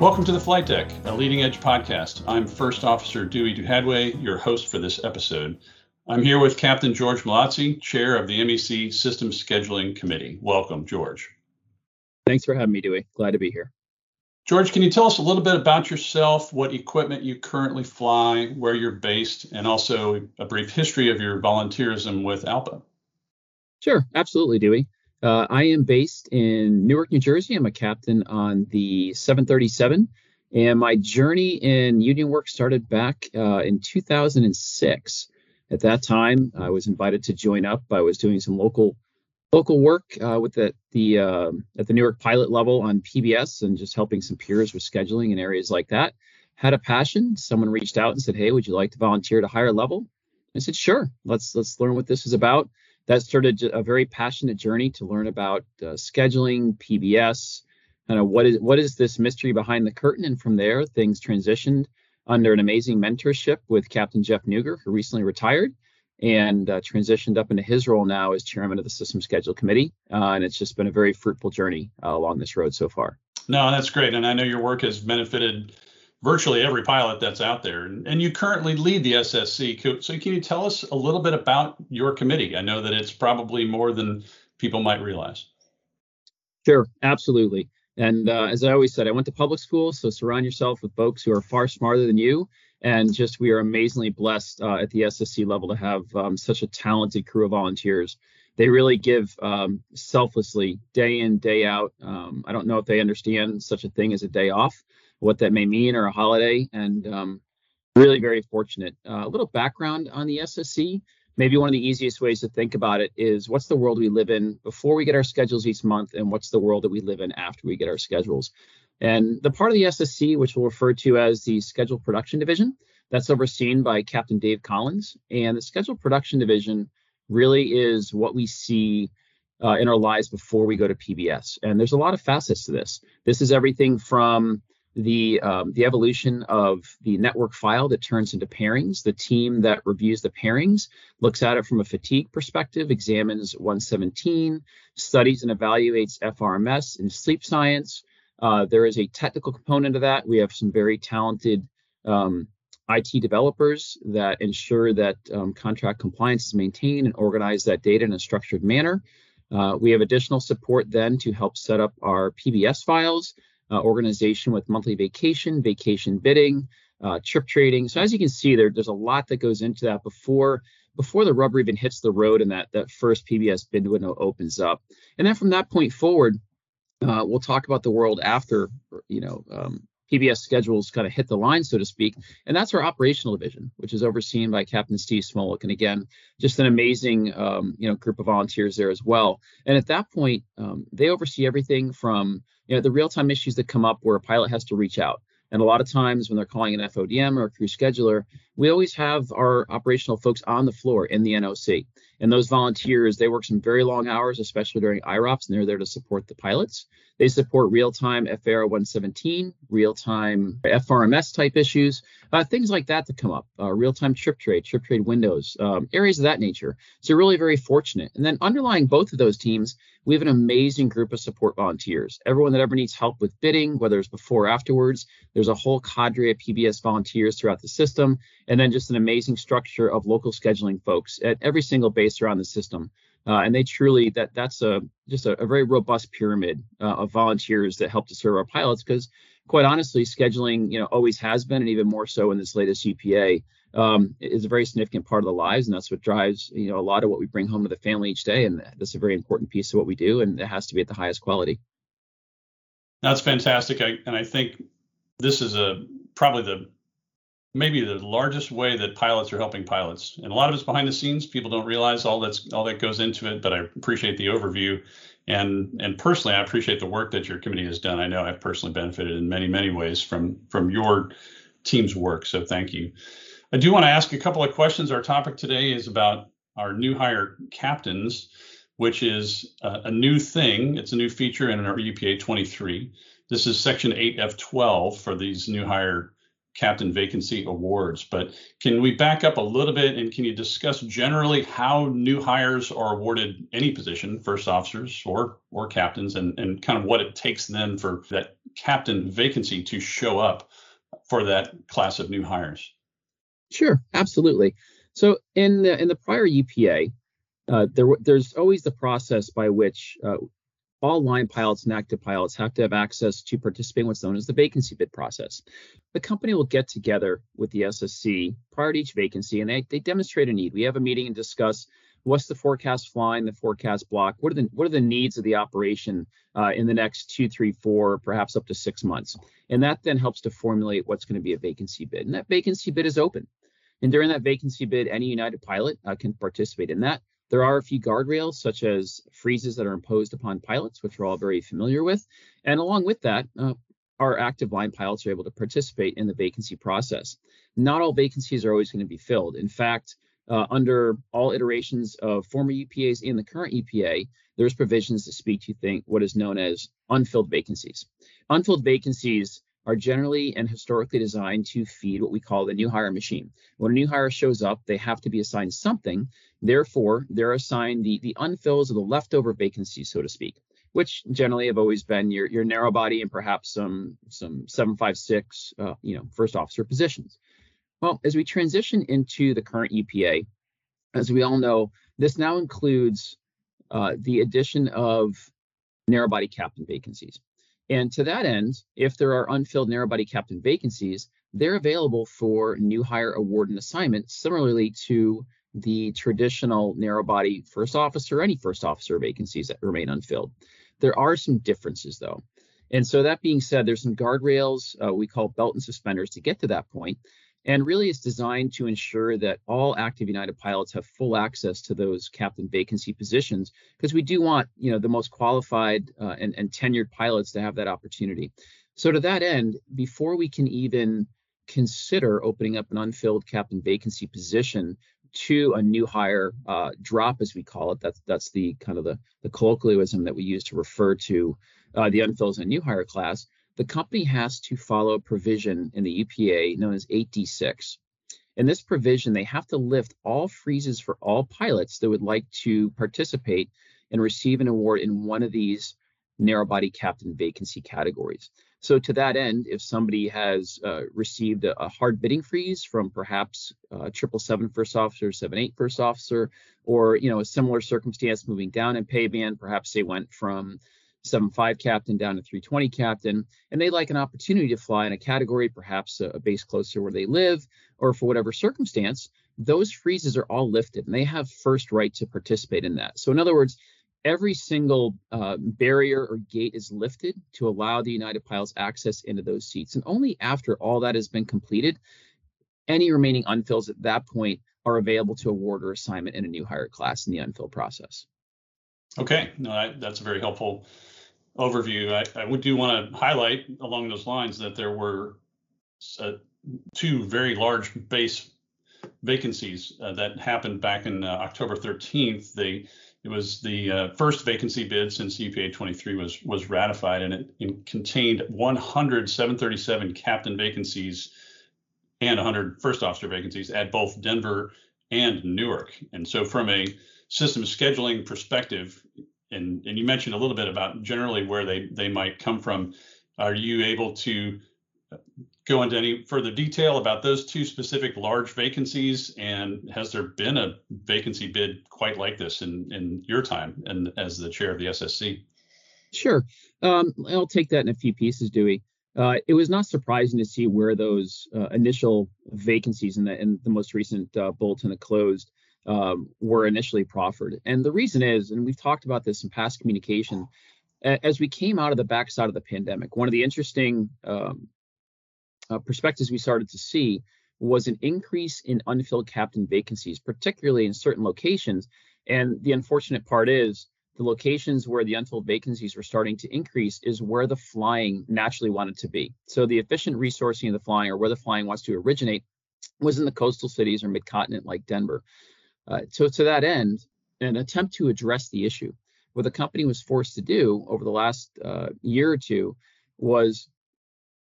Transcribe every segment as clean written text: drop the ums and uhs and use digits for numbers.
Welcome to The Flight Deck, a leading edge podcast. I'm First Officer Dewey Duhadway, your host for this episode. I'm here with Captain George Mladsi, Chair of the MEC Systems Scheduling Committee. Welcome, George. Thanks for having me, Dewey. Glad to be here. George, can you tell us a little bit about yourself, what equipment you currently fly, where you're based, and also a brief history of your volunteerism with ALPA? Sure, absolutely, Dewey. I am based in Newark, New Jersey. I'm a captain on the 737, and my journey in union work started back in 2006. At that time, I was invited to join up. I was doing some local work at the Newark pilot level on PBS and just helping some peers with scheduling and areas like that. Had a passion. Someone reached out and said, "Hey, would you like to volunteer at a higher level?" I said, "Sure. Let's learn what this is about." That started a very passionate journey to learn about scheduling, PBS, kind of what is this mystery behind the curtain. And from there, things transitioned under an amazing mentorship with Captain Jeff Nuger, who recently retired, and transitioned up into his role now as chairman of the System Schedule Committee. And it's just been a very fruitful journey along this road so far. No, that's great. And I know your work has benefited virtually every pilot that's out there. And you currently lead the SSC. So can you tell us a little bit about your committee? I know that it's probably more than people might realize. Sure, absolutely. And as I always said, I went to public school, so surround yourself with folks who are far smarter than you. And just we are amazingly blessed at the SSC level to have such a talented crew of volunteers. They really give selflessly day in, day out. I don't know if they understand such a thing as a day off, what that may mean, or a holiday, and really very fortunate. A little background on the SSC. Maybe one of the easiest ways to think about it is what's the world we live in before we get our schedules each month, and what's the world that we live in after we get our schedules. And the part of the SSC, which we'll refer to as the Schedule Production Division, that's overseen by Captain Dave Collins. And the Schedule Production Division really is what we see in our lives before we go to PBS. And there's a lot of facets to this. This is everything from the evolution of the network file that turns into pairings. The team that reviews the pairings looks at it from a fatigue perspective, examines 117, studies and evaluates FRMS and sleep science. There is a technical component of that. We have some very talented IT developers that ensure that contract compliance is maintained and organize that data in a structured manner. We have additional support then to help set up our PBS files, organization with monthly vacation bidding, trip trading. So as you can see, there's a lot that goes into that before the rubber even hits the road and that first PBS bid window opens up. And then from that point forward, we'll talk about the world after, PBS schedules kind of hit the line, so to speak. And that's our operational division, which is overseen by Captain Steve Smolik. And again, just an amazing, group of volunteers there as well. And at that point, they oversee everything from, the real-time issues that come up where a pilot has to reach out. And a lot of times when they're calling an FODM or a crew scheduler, we always have our operational folks on the floor in the NOC. And those volunteers, they work some very long hours, especially during IROPS, and they're there to support the pilots. They support real-time FAR 117, real-time FRMS type issues, things like that come up, real-time trip trade windows, areas of that nature. So really very fortunate. And then underlying both of those teams, we have an amazing group of support volunteers. Everyone that ever needs help with bidding, whether it's before or afterwards, there's a whole cadre of PBS volunteers throughout the system. And then just an amazing structure of local scheduling folks at every single base around the system. And they truly, that's a very robust pyramid of volunteers that help to serve our pilots, because quite honestly, scheduling, always has been, and even more so in this latest EPA, is a very significant part of the lives. And that's what drives, a lot of what we bring home to the family each day. And that's a very important piece of what we do. And it has to be at the highest quality. That's fantastic. I think this is maybe the largest way that pilots are helping pilots. And a lot of it's behind the scenes. People don't realize all that goes into it, but I appreciate the overview. And personally, I appreciate the work that your committee has done. I know I've personally benefited in many, many ways from your team's work. So thank you. I do want to ask a couple of questions. Our topic today is about our new hire captains, which is a new thing. It's a new feature in our UPA 23. This is section 8F12 for these new hire captain vacancy awards. But can we back up a little bit, and can you discuss generally how new hires are awarded any position, first officers or captains, and kind of what it takes then for that captain vacancy to show up for that class of new hires? Sure, absolutely. So in the prior EPA, there's always the process by which all line pilots and active pilots have to have access to participate in what's known as the vacancy bid process. The company will get together with the SSC prior to each vacancy, and they demonstrate a need. We have a meeting and discuss what's the forecast flying, the forecast block, what are the needs of the operation in the next 2, 3, 4, perhaps up to 6 months. And that then helps to formulate what's going to be a vacancy bid. And that vacancy bid is open. And during that vacancy bid, any United pilot can participate in that. There are a few guardrails, such as freezes that are imposed upon pilots, which we're all very familiar with. And along with that, our active line pilots are able to participate in the vacancy process. Not all vacancies are always going to be filled. In fact, under all iterations of former EPAs and the current EPA, there's provisions to speak to what is known as unfilled vacancies. Unfilled vacancies are generally and historically designed to feed what we call the new hire machine. When a new hire shows up, they have to be assigned something. Therefore, they're assigned the unfills or the leftover vacancies, so to speak, which generally have always been your narrow body and perhaps some 756, first officer positions. Well, as we transition into the current EPA, as we all know, this now includes the addition of narrow body captain vacancies. And to that end, if there are unfilled narrow body captain vacancies, they're available for new hire award and assignment, similarly to the traditional narrow body first officer, any first officer vacancies that remain unfilled. There are some differences though. And so that being said, there's some guardrails we call belt and suspenders to get to that point. And really it's designed to ensure that all active United pilots have full access to those captain vacancy positions, because we do want the most qualified and tenured pilots to have that opportunity. So to that end, before we can even consider opening up an unfilled captain vacancy position to a new hire drop, as we call it, that's the kind of the colloquialism that we use to refer to the unfills in a new hire class, the company has to follow a provision in the UPA known as 8D6. In this provision, they have to lift all freezes for all pilots that would like to participate and receive an award in one of these narrow body captain vacancy categories. So to that end, if somebody has received a hard bidding freeze from perhaps 777 first officer, 78 first officer, or a similar circumstance moving down in pay band, perhaps they went from 7.5 captain down to 320 captain, and they like an opportunity to fly in a category, perhaps a base closer where they live, or for whatever circumstance, those freezes are all lifted and they have first right to participate in that. So in other words, every single barrier or gate is lifted to allow the United pilots access into those seats. And only after all that has been completed, any remaining unfills at that point are available to award or assignment in a new hire class in the unfill process. Okay, no, that's a very helpful overview. I do want to highlight along those lines that there were two very large base vacancies that happened back in October 13th. It was the first vacancy bid since EPA 23 was ratified, and it contained 100 737 captain vacancies and 100 first officer vacancies at both Denver and Newark. And so from a system scheduling perspective, and you mentioned a little bit about generally where they might come from. Are you able to go into any further detail about those two specific large vacancies? And has there been a vacancy bid quite like this in your time and as the chair of the SSC? Sure. I'll take that in a few pieces, Dewey. It was not surprising to see where those initial vacancies in the most recent bulletin of closed were initially proffered. And the reason is, and we've talked about this in past communication, as we came out of the backside of the pandemic, one of the interesting perspectives we started to see was an increase in unfilled captain vacancies, particularly in certain locations. And the unfortunate part is the locations where the unfilled vacancies were starting to increase is where the flying naturally wanted to be. So the efficient resourcing of the flying, or where the flying wants to originate, was in the coastal cities or mid-continent like Denver. So to that end, an attempt to address the issue, what the company was forced to do over the last year or two was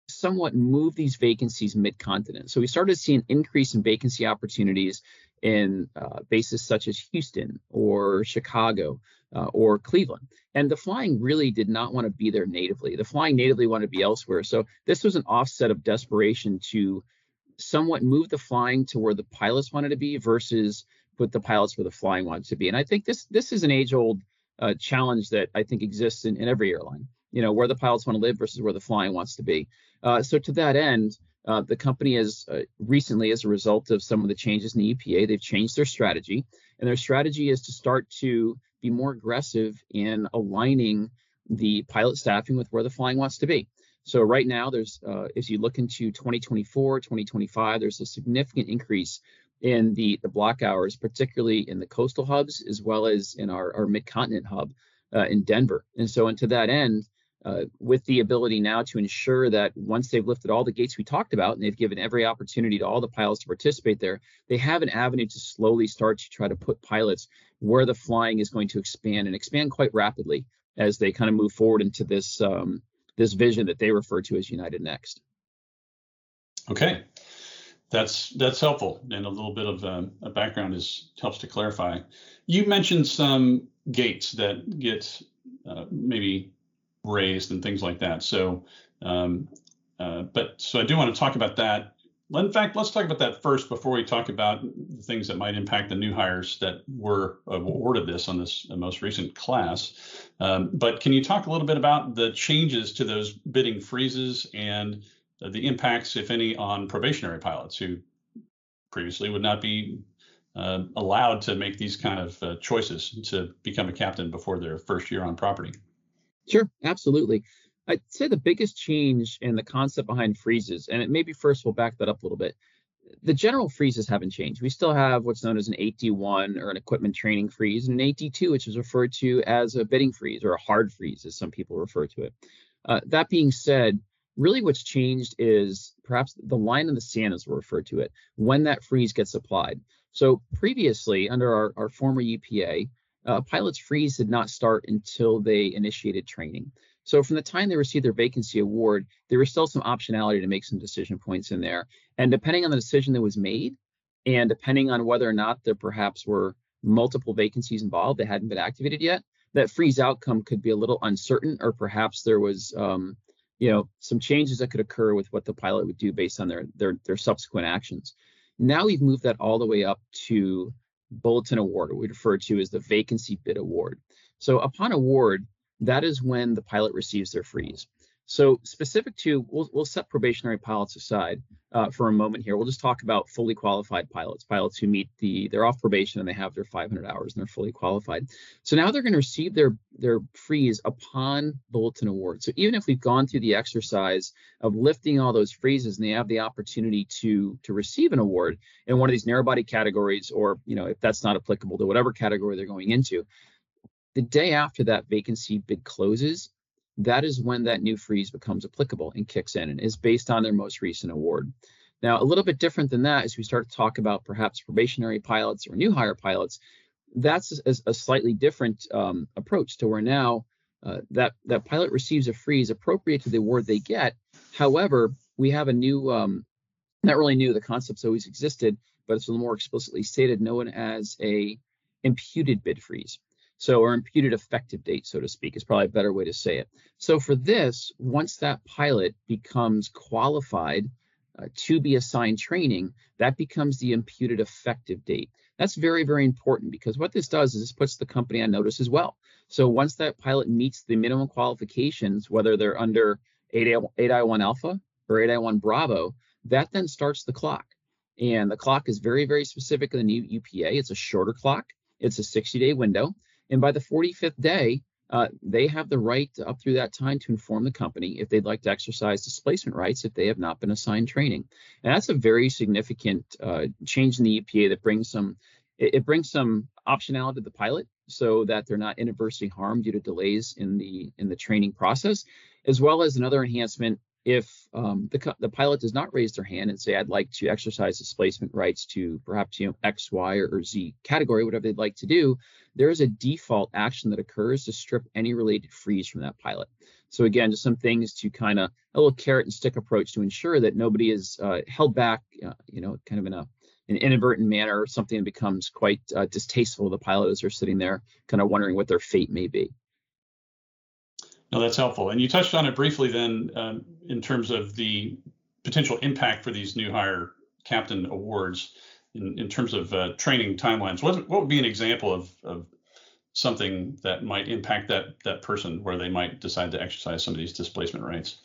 somewhat move these vacancies mid-continent. So we started to see an increase in vacancy opportunities in bases such as Houston or Chicago or Cleveland. And the flying really did not want to be there natively. The flying natively wanted to be elsewhere. So this was an offset of desperation to somewhat move the flying to where the pilots wanted to be versus put the pilots where the flying wanted to be. And I think this is an age-old challenge that I think exists in every airline, you know, where the pilots want to live versus where the flying wants to be. So to that end, the company has recently, as a result of some of the changes in the EPA, they've changed their strategy. And their strategy is to start to be more aggressive in aligning the pilot staffing with where the flying wants to be. So right now, there's, as you look into 2024, 2025, there's a significant increase in the block hours, particularly in the coastal hubs, as well as in our mid-continent hub in Denver. And so, and to that end, with the ability now to ensure that once they've lifted all the gates we talked about and they've given every opportunity to all the pilots to participate there, they have an avenue to slowly start to try to put pilots where the flying is going to expand and expand quite rapidly as they kind of move forward into this this vision that they refer to as United Next. Okay, that's helpful, and a little bit of a background helps to clarify. You mentioned some gates that get maybe raised and things like that. So, I do want to talk about that. In fact, let's talk about that first before we talk about the things that might impact the new hires that were awarded this most recent class. But can you talk a little bit about the changes to those bidding freezes and the impacts, if any, on probationary pilots who previously would not be allowed to make these kind of choices to become a captain before their first year on property? Sure, absolutely. I'd say the biggest change in the concept behind freezes, and it maybe first we'll back that up a little bit. The general freezes haven't changed. We still have what's known as an 8D1 or an equipment training freeze and an 8D2, which is referred to as a bidding freeze or a hard freeze, as some people refer to it. That being said, really what's changed is perhaps the line in the sand, as we'll refer to it, when that freeze gets applied. So previously, under our former EPA, pilots' freeze did not start until they initiated training. So from the time they received their vacancy award, there was still some optionality to make some decision points in there. And depending on the decision that was made, and depending on whether or not there perhaps were multiple vacancies involved that hadn't been activated yet, that freeze outcome could be a little uncertain, or perhaps there was some changes that could occur with what the pilot would do based on their subsequent actions. Now we've moved that all the way up to bulletin award, we refer to as the vacancy bid award. So upon award, that is when the pilot receives their freeze. So specific to, we'll set probationary pilots aside for a moment here. We'll just talk about fully qualified pilots who meet they're off probation and they have their 500 hours and they're fully qualified. So now they're going to receive their freeze upon bulletin award. So even if we've gone through the exercise of lifting all those freezes and they have the opportunity to receive an award in one of these narrow body categories, or, you know, if that's not applicable to whatever category they're going into, the day after that vacancy bid closes, that is when that new freeze becomes applicable and kicks in and is based on their most recent award. Now, a little bit different than that, as we start to talk about perhaps probationary pilots or new hire pilots, that's a slightly different approach to where now that pilot receives a freeze appropriate to the award they get. However, we have a new, not really new, the concept's always existed, but it's a little more explicitly stated, known as a imputed bid freeze. So, or imputed effective date, so to speak, is probably a better way to say it. So for this, once that pilot becomes qualified to be assigned training, that becomes the imputed effective date. That's very, very important, because what this does is this puts the company on notice as well. So once that pilot meets the minimum qualifications, whether they're under 8i1 Alpha or 8i1 Bravo, that then starts the clock. And the clock is very, very specific in the new UPA. It's a shorter clock. It's a 60-day window. And by the 45th day, they have the right up through that time to inform the company if they'd like to exercise displacement rights if they have not been assigned training. And that's a very significant change in the EPA that brings some optionality to the pilot so that they're not inadversely harmed due to delays in the training process, as well as another enhancement if the pilot does not raise their hand and say, I'd like to exercise displacement rights to perhaps, X, Y, or Z category, whatever they'd like to do, there is a default action that occurs to strip any related freeze from that pilot. So again, just some things to kind of a little carrot and stick approach to ensure that nobody is held back, kind of in a an inadvertent manner, something becomes quite distasteful to the pilot as they're sitting there kind of wondering what their fate may be. No, that's helpful. And you touched on it briefly then in terms of the potential impact for these new hire captain awards in terms of training timelines. What would be an example of something that might impact that person where they might decide to exercise some of these displacement rights?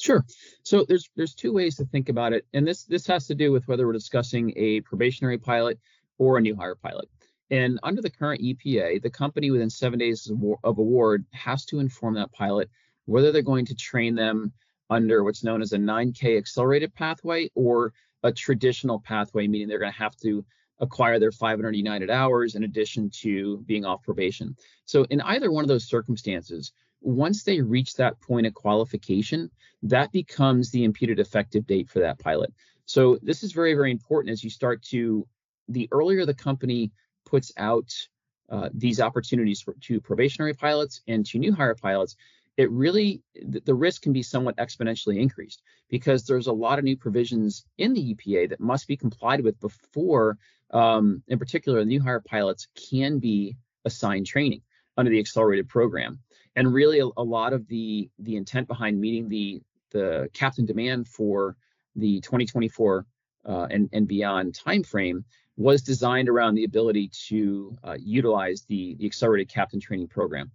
Sure. So there's two ways to think about it. And this has to do with whether we're discussing a probationary pilot or a new hire pilot. And under the current EPA, the company within 7 days of award has to inform that pilot whether they're going to train them under what's known as a 9K accelerated pathway or a traditional pathway, meaning they're going to have to acquire their 500 United hours in addition to being off probation. So in either one of those circumstances, once they reach that point of qualification, that becomes the imputed effective date for that pilot. So this is very, very important as you start to, the earlier the company puts out these opportunities to probationary pilots and to new hire pilots, it really, the risk can be somewhat exponentially increased because there's a lot of new provisions in the EPA that must be complied with before, in particular, the new hire pilots can be assigned training under the accelerated program. And really a lot of the intent behind meeting the captain demand for the 2024 and beyond timeframe was designed around the ability to utilize the accelerated captain training program.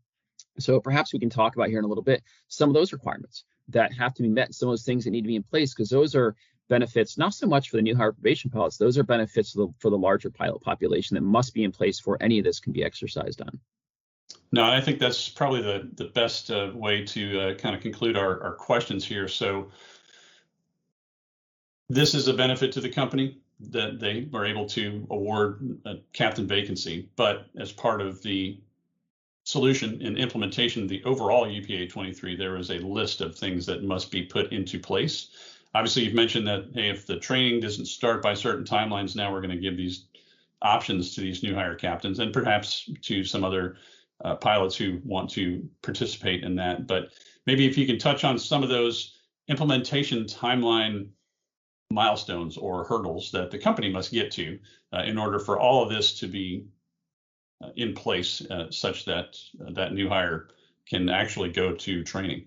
So perhaps we can talk about here in a little bit some of those requirements that have to be met, some of those things that need to be in place, because those are benefits, not so much for the new hire probation pilots, those are benefits for the larger pilot population that must be in place before any of this can be exercised on. No, I think that's probably the best way to kind of conclude our questions here. So this is a benefit to the company that they were able to award a captain vacancy, but as part of the solution and implementation of the overall UPA 23, there is a list of things that must be put into place. Obviously, you've mentioned that, hey, if the training doesn't start by certain timelines, now we're going to give these options to these new hire captains and perhaps to some other pilots who want to participate in that. But maybe if you can touch on some of those implementation timeline milestones or hurdles that the company must get to in order for all of this to be in place such that that new hire can actually go to training.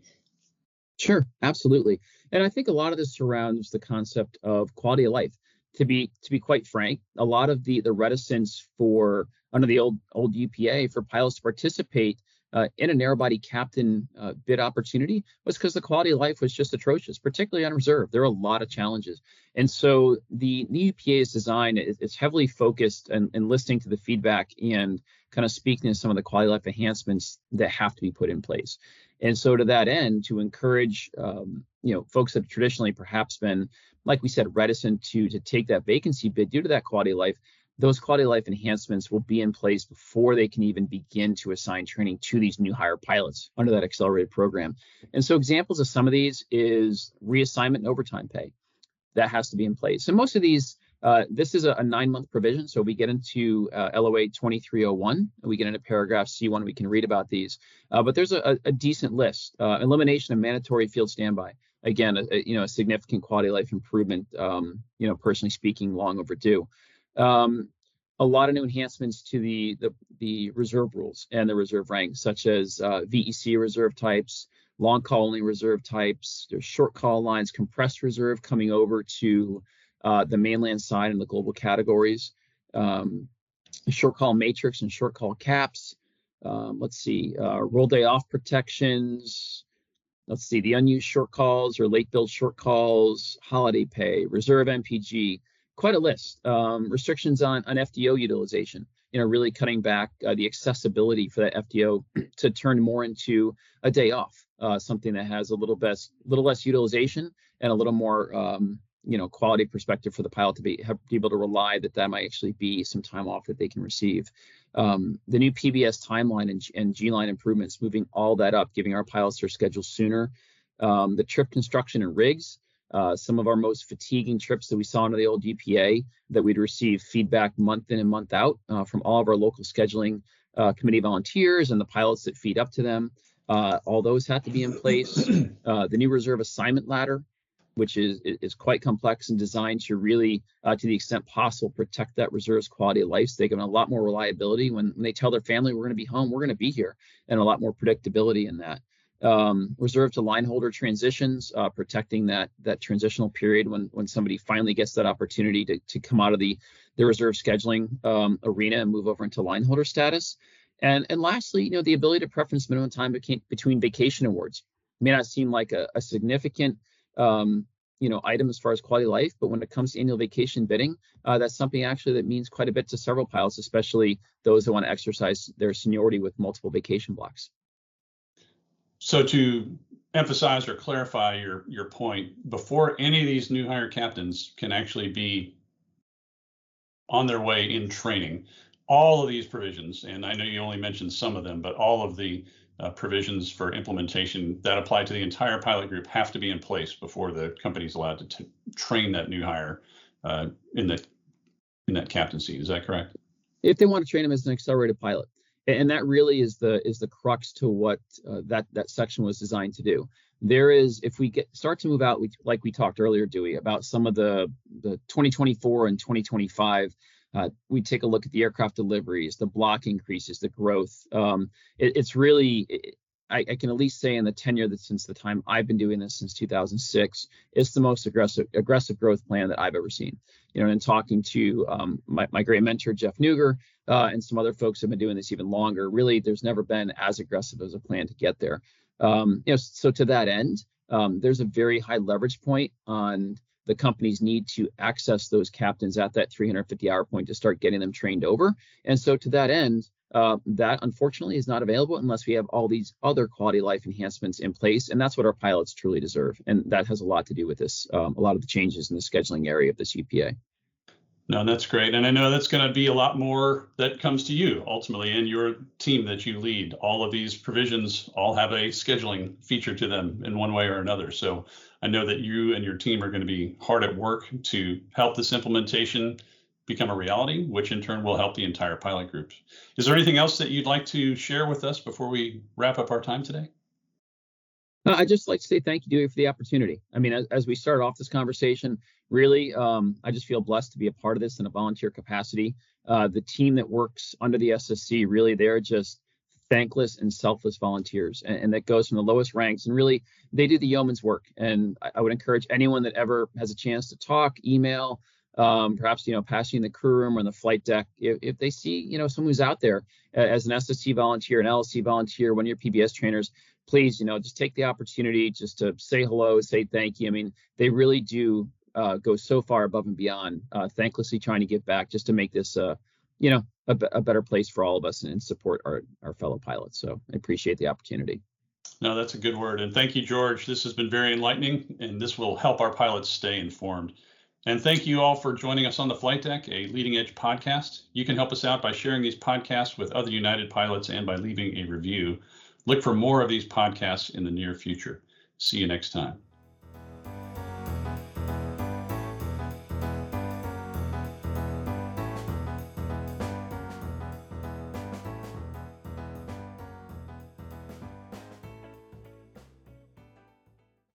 Sure, absolutely. And I think a lot of this surrounds the concept of quality of life. To be quite frank, a lot of the reticence for under the old UPA for pilots to participate in a narrow body captain bid opportunity was because the quality of life was just atrocious, particularly on reserve. There are a lot of challenges. And so the UPA's design is heavily focused and listening to the feedback and kind of speaking to some of the quality of life enhancements that have to be put in place. And so to that end, to encourage folks that have traditionally perhaps been, like we said, reticent to take that vacancy bid due to that quality of life, those quality of life enhancements will be in place before they can even begin to assign training to these new hire pilots under that accelerated program. And so examples of some of these is reassignment and overtime pay. That has to be in place. And most of these, this is a 9-month provision. So we get into LOA 2301, we get into paragraph C1, we can read about these, but there's a decent list. Elimination of mandatory field standby. Again, a significant quality of life improvement, personally speaking, long overdue. A lot of new enhancements to the reserve rules and the reserve ranks, such as VEC reserve types, long call only reserve types, there's short call lines, compressed reserve coming over to the mainland side and the global categories, short call matrix and short call caps. Roll day off protections. The unused short calls or late build short calls, holiday pay, reserve MPG. Quite a list. Restrictions on FDO utilization, really cutting back the accessibility for that FDO to turn more into a day off, something that has a little less utilization and a little more, quality perspective for the pilot to be able to rely that might actually be some time off that they can receive. The new PBS timeline and G line improvements, moving all that up, giving our pilots their schedule sooner. The trip construction and rigs. Some of our most fatiguing trips that we saw under the old EPA that we'd receive feedback month in and month out from all of our local scheduling committee volunteers and the pilots that feed up to them. All those had to be in place. The new reserve assignment ladder which is quite complex and designed to really, to the extent possible, protect that reserve's quality of life. So they give them a lot more reliability when they tell their family, we're going to be home, we're going to be here, and a lot more predictability in that. Reserve to line holder transitions, protecting that transitional period when somebody finally gets that opportunity to come out of the reserve scheduling arena and move over into line holder status. And lastly, you know, the ability to preference minimum time between vacation awards. It may not seem like a significant you know, item as far as quality of life, but when it comes to annual vacation bidding, that's something actually that means quite a bit to several pilots, especially those that want to exercise their seniority with multiple vacation blocks. So to emphasize or clarify your point, before any of these new hire captains can actually be on their way in training, all of these provisions, and I know you only mentioned some of them, but all of the provisions for implementation that apply to the entire pilot group have to be in place before the company's allowed to train that new hire in that captaincy. Is that correct? If they want to train them as an accelerated pilot. And that really is the crux to what that section was designed to do. There is, if we start to move out, like we talked earlier, Dewey, about some of the 2024 and 2025, we take a look at the aircraft deliveries, the block increases, the growth. It's really, I can at least say in the tenure that since the time I've been doing this since 2006, it's the most aggressive growth plan that I've ever seen. You know, and talking to my great mentor, Jeff Nuger, and some other folks who have been doing this even longer, really, there's never been as aggressive as a plan to get there. You know, so to that end, there's a very high leverage point on the companies need to access those captains at that 350-hour point to start getting them trained over. And so to that end, that unfortunately is not available unless we have all these other quality life enhancements in place. And that's what our pilots truly deserve. And that has a lot to do with this, a lot of the changes in the scheduling area of this UPA. No, that's great. And I know that's going to be a lot more that comes to you ultimately and your team that you lead. All of these provisions all have a scheduling feature to them in one way or another. So I know that you and your team are going to be hard at work to help this implementation become a reality, which in turn will help the entire pilot group. Is there anything else that you'd like to share with us before we wrap up our time today? I'd just like to say thank you, Dewey, for the opportunity. I mean, as we started off this conversation, really, I just feel blessed to be a part of this in a volunteer capacity. The team that works under the SSC, really, they're just thankless and selfless volunteers. And that goes from the lowest ranks. And really, they do the yeoman's work. And I would encourage anyone that ever has a chance to talk, email, perhaps, you know, passing the crew room or in the flight deck, if they see, you know, someone who's out there as an SSC volunteer, an LSC volunteer, one of your PBS trainers, please, you know, just take the opportunity just to say hello, say thank you. I mean, they really do go so far above and beyond, thanklessly trying to give back just to make this, you know, a better place for all of us and support our fellow pilots. So I appreciate the opportunity. No, that's a good word. And thank you, George. This has been very enlightening, and this will help our pilots stay informed. And thank you all for joining us on The Flight Deck, a leading edge podcast. You can help us out by sharing these podcasts with other United pilots and by leaving a review. Look for more of these podcasts in the near future. See you next time.